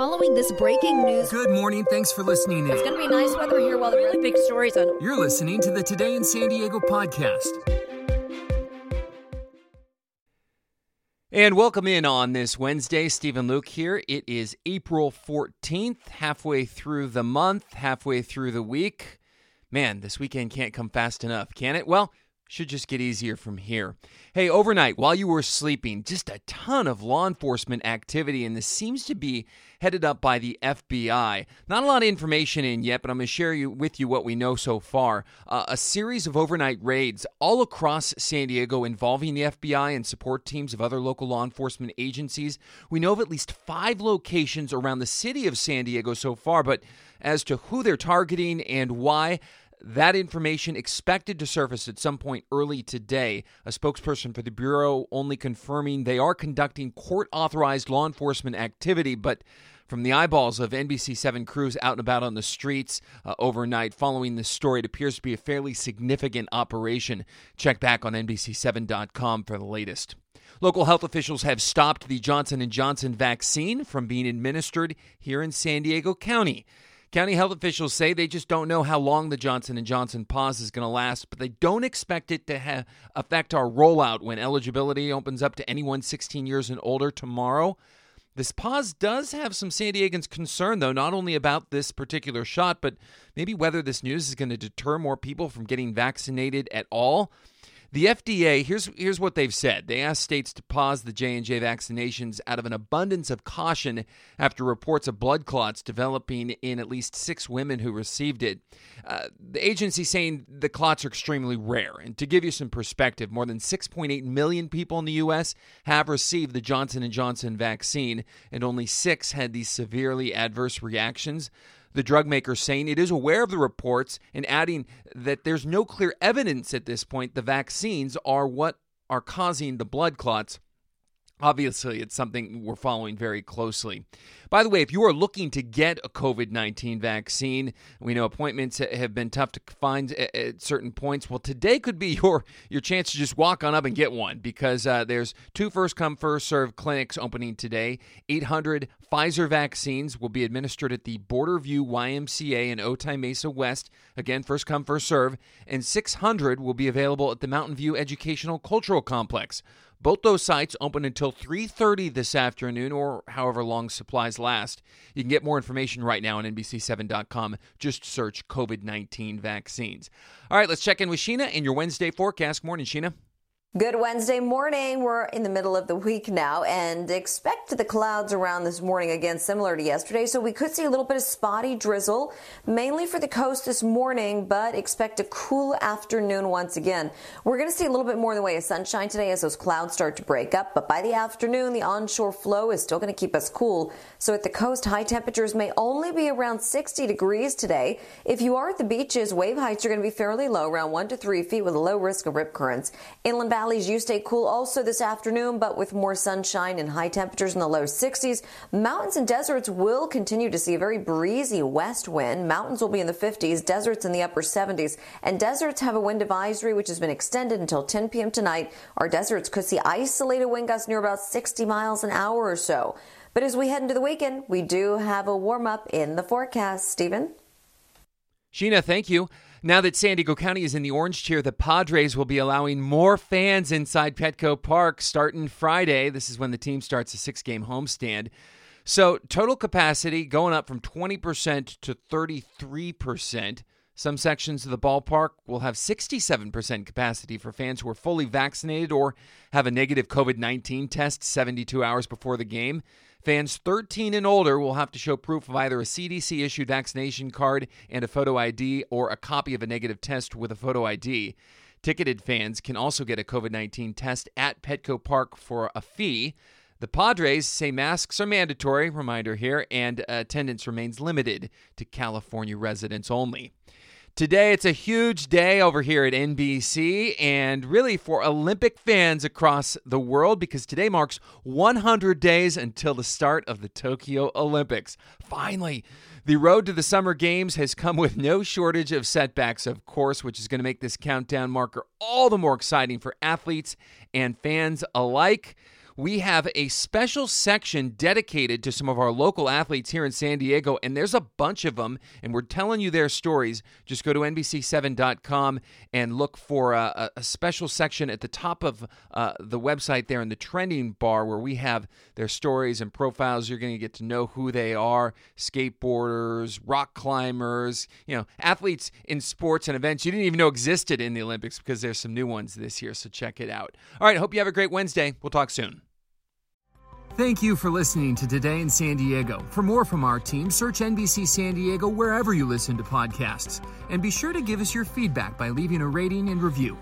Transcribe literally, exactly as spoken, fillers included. following this breaking news. Good morning. Thanks for listening in. It's going to be nice weather here while the really big stories on. You're listening to the Today in San Diego podcast. And welcome in on this Wednesday. Stephen Luke here. It is April fourteenth, halfway through the month, halfway through the week. Man, this weekend can't come fast enough, can it? Well, should just get easier from here. Hey, overnight, while you were sleeping, just a ton of law enforcement activity, and this seems to be headed up by the F B I. Not a lot of information in yet, but I'm going to share you, with you what we know so far. Uh, a series of overnight raids all across San Diego involving the F B I and support teams of other local law enforcement agencies. We know of at least five locations around the city of San Diego so far, but as to who they're targeting and why, that information expected to surface at some point early today. A spokesperson for the Bureau only confirming they are conducting court-authorized law enforcement activity, but from the eyeballs of N B C seven crews out and about on the streets uh, overnight following this story, it appears to be a fairly significant operation. Check back on N B C seven dot com for the latest. Local health officials have stopped the Johnson and Johnson vaccine from being administered here in San Diego County. County health officials say they just don't know how long the Johnson and Johnson pause is going to last, but they don't expect it to ha- affect our rollout when eligibility opens up to anyone sixteen years and older tomorrow. This pause does have some San Diegans concerned, though, not only about this particular shot, but maybe whether this news is going to deter more people from getting vaccinated at all. The F D A, here's here's what they've said. They asked states to pause the J and J vaccinations out of an abundance of caution after reports of blood clots developing in at least six women who received it. Uh, the agency saying the clots are extremely rare. And to give you some perspective, more than six point eight million people in the U S have received the Johnson and Johnson vaccine, and only six had these severely adverse reactions. The drug maker saying it is aware of the reports and adding that there's no clear evidence at this point the vaccines are what are causing the blood clots. Obviously, it's something we're following very closely. By the way, if you are looking to get a covid nineteen vaccine, we know appointments have been tough to find at certain points. Well, today could be your, your chance to just walk on up and get one because uh, there's two first-come, first-served clinics opening today. eight hundred Pfizer vaccines will be administered at the Border View Y M C A in Otay Mesa West. Again, first-come, first-served. And six hundred will be available at the Mountain View Educational Cultural Complex. Both those sites open until three thirty this afternoon or however long supplies last. You can get more information right now on N B C seven dot com. Just search covid nineteen vaccines. All right, let's check in with Sheena and your Wednesday forecast. Morning, Sheena. Good Wednesday morning. We're in the middle of the week now and expect the clouds around this morning again, similar to yesterday. So we could see a little bit of spotty drizzle, mainly for the coast this morning, but expect a cool afternoon once again. We're going to see a little bit more in the way of sunshine today as those clouds start to break up. But by the afternoon, the onshore flow is still going to keep us cool. So at the coast, high temperatures may only be around sixty degrees today. If you are at the beaches, wave heights are going to be fairly low, around one to three feet with a low risk of rip currents. Inland valleys, you stay cool also this afternoon, but with more sunshine and high temperatures in the low sixties. Mountains and deserts will continue to see a very breezy west wind. Mountains will be in the fifties, deserts in the upper seventies, and deserts have a wind advisory which has been extended until ten p.m. tonight. Our deserts could see isolated wind gusts near about sixty miles an hour or so. But as we head into the weekend, we do have a warm up in the forecast. Stephen? Sheena, thank you. Now that San Diego County is in the orange tier, the Padres will be allowing more fans inside Petco Park starting Friday. This is when the team starts a six-game homestand. So total capacity going up from twenty percent to thirty-three percent. Some sections of the ballpark will have sixty-seven percent capacity for fans who are fully vaccinated or have a negative covid nineteen test seventy-two hours before the game. Fans thirteen and older will have to show proof of either a C D C-issued vaccination card and a photo I D or a copy of a negative test with a photo I D. Ticketed fans can also get a covid nineteen test at Petco Park for a fee. The Padres say masks are mandatory, reminder here, and attendance remains limited to California residents only. Today, it's a huge day over here at N B C and really for Olympic fans across the world because today marks one hundred days until the start of the Tokyo Olympics. Finally, the road to the Summer Games has come with no shortage of setbacks, of course, which is going to make this countdown marker all the more exciting for athletes and fans alike. we have a special section dedicated to some of our local athletes here in San Diego, and there's a bunch of them, and we're telling you their stories. Just go to N B C seven dot com and look for a, a special section at the top of uh, the website there in the trending bar where we have their stories and profiles. You're going to get to know who they are, skateboarders, rock climbers, you know, athletes in sports and events you didn't even know existed in the Olympics, because there's some new ones this year, so check it out. All right, hope you have a great Wednesday. We'll talk soon. Thank you for listening to Today in San Diego. For more from our team, search N B C San Diego wherever you listen to podcasts. And be sure to give us your feedback by leaving a rating and review.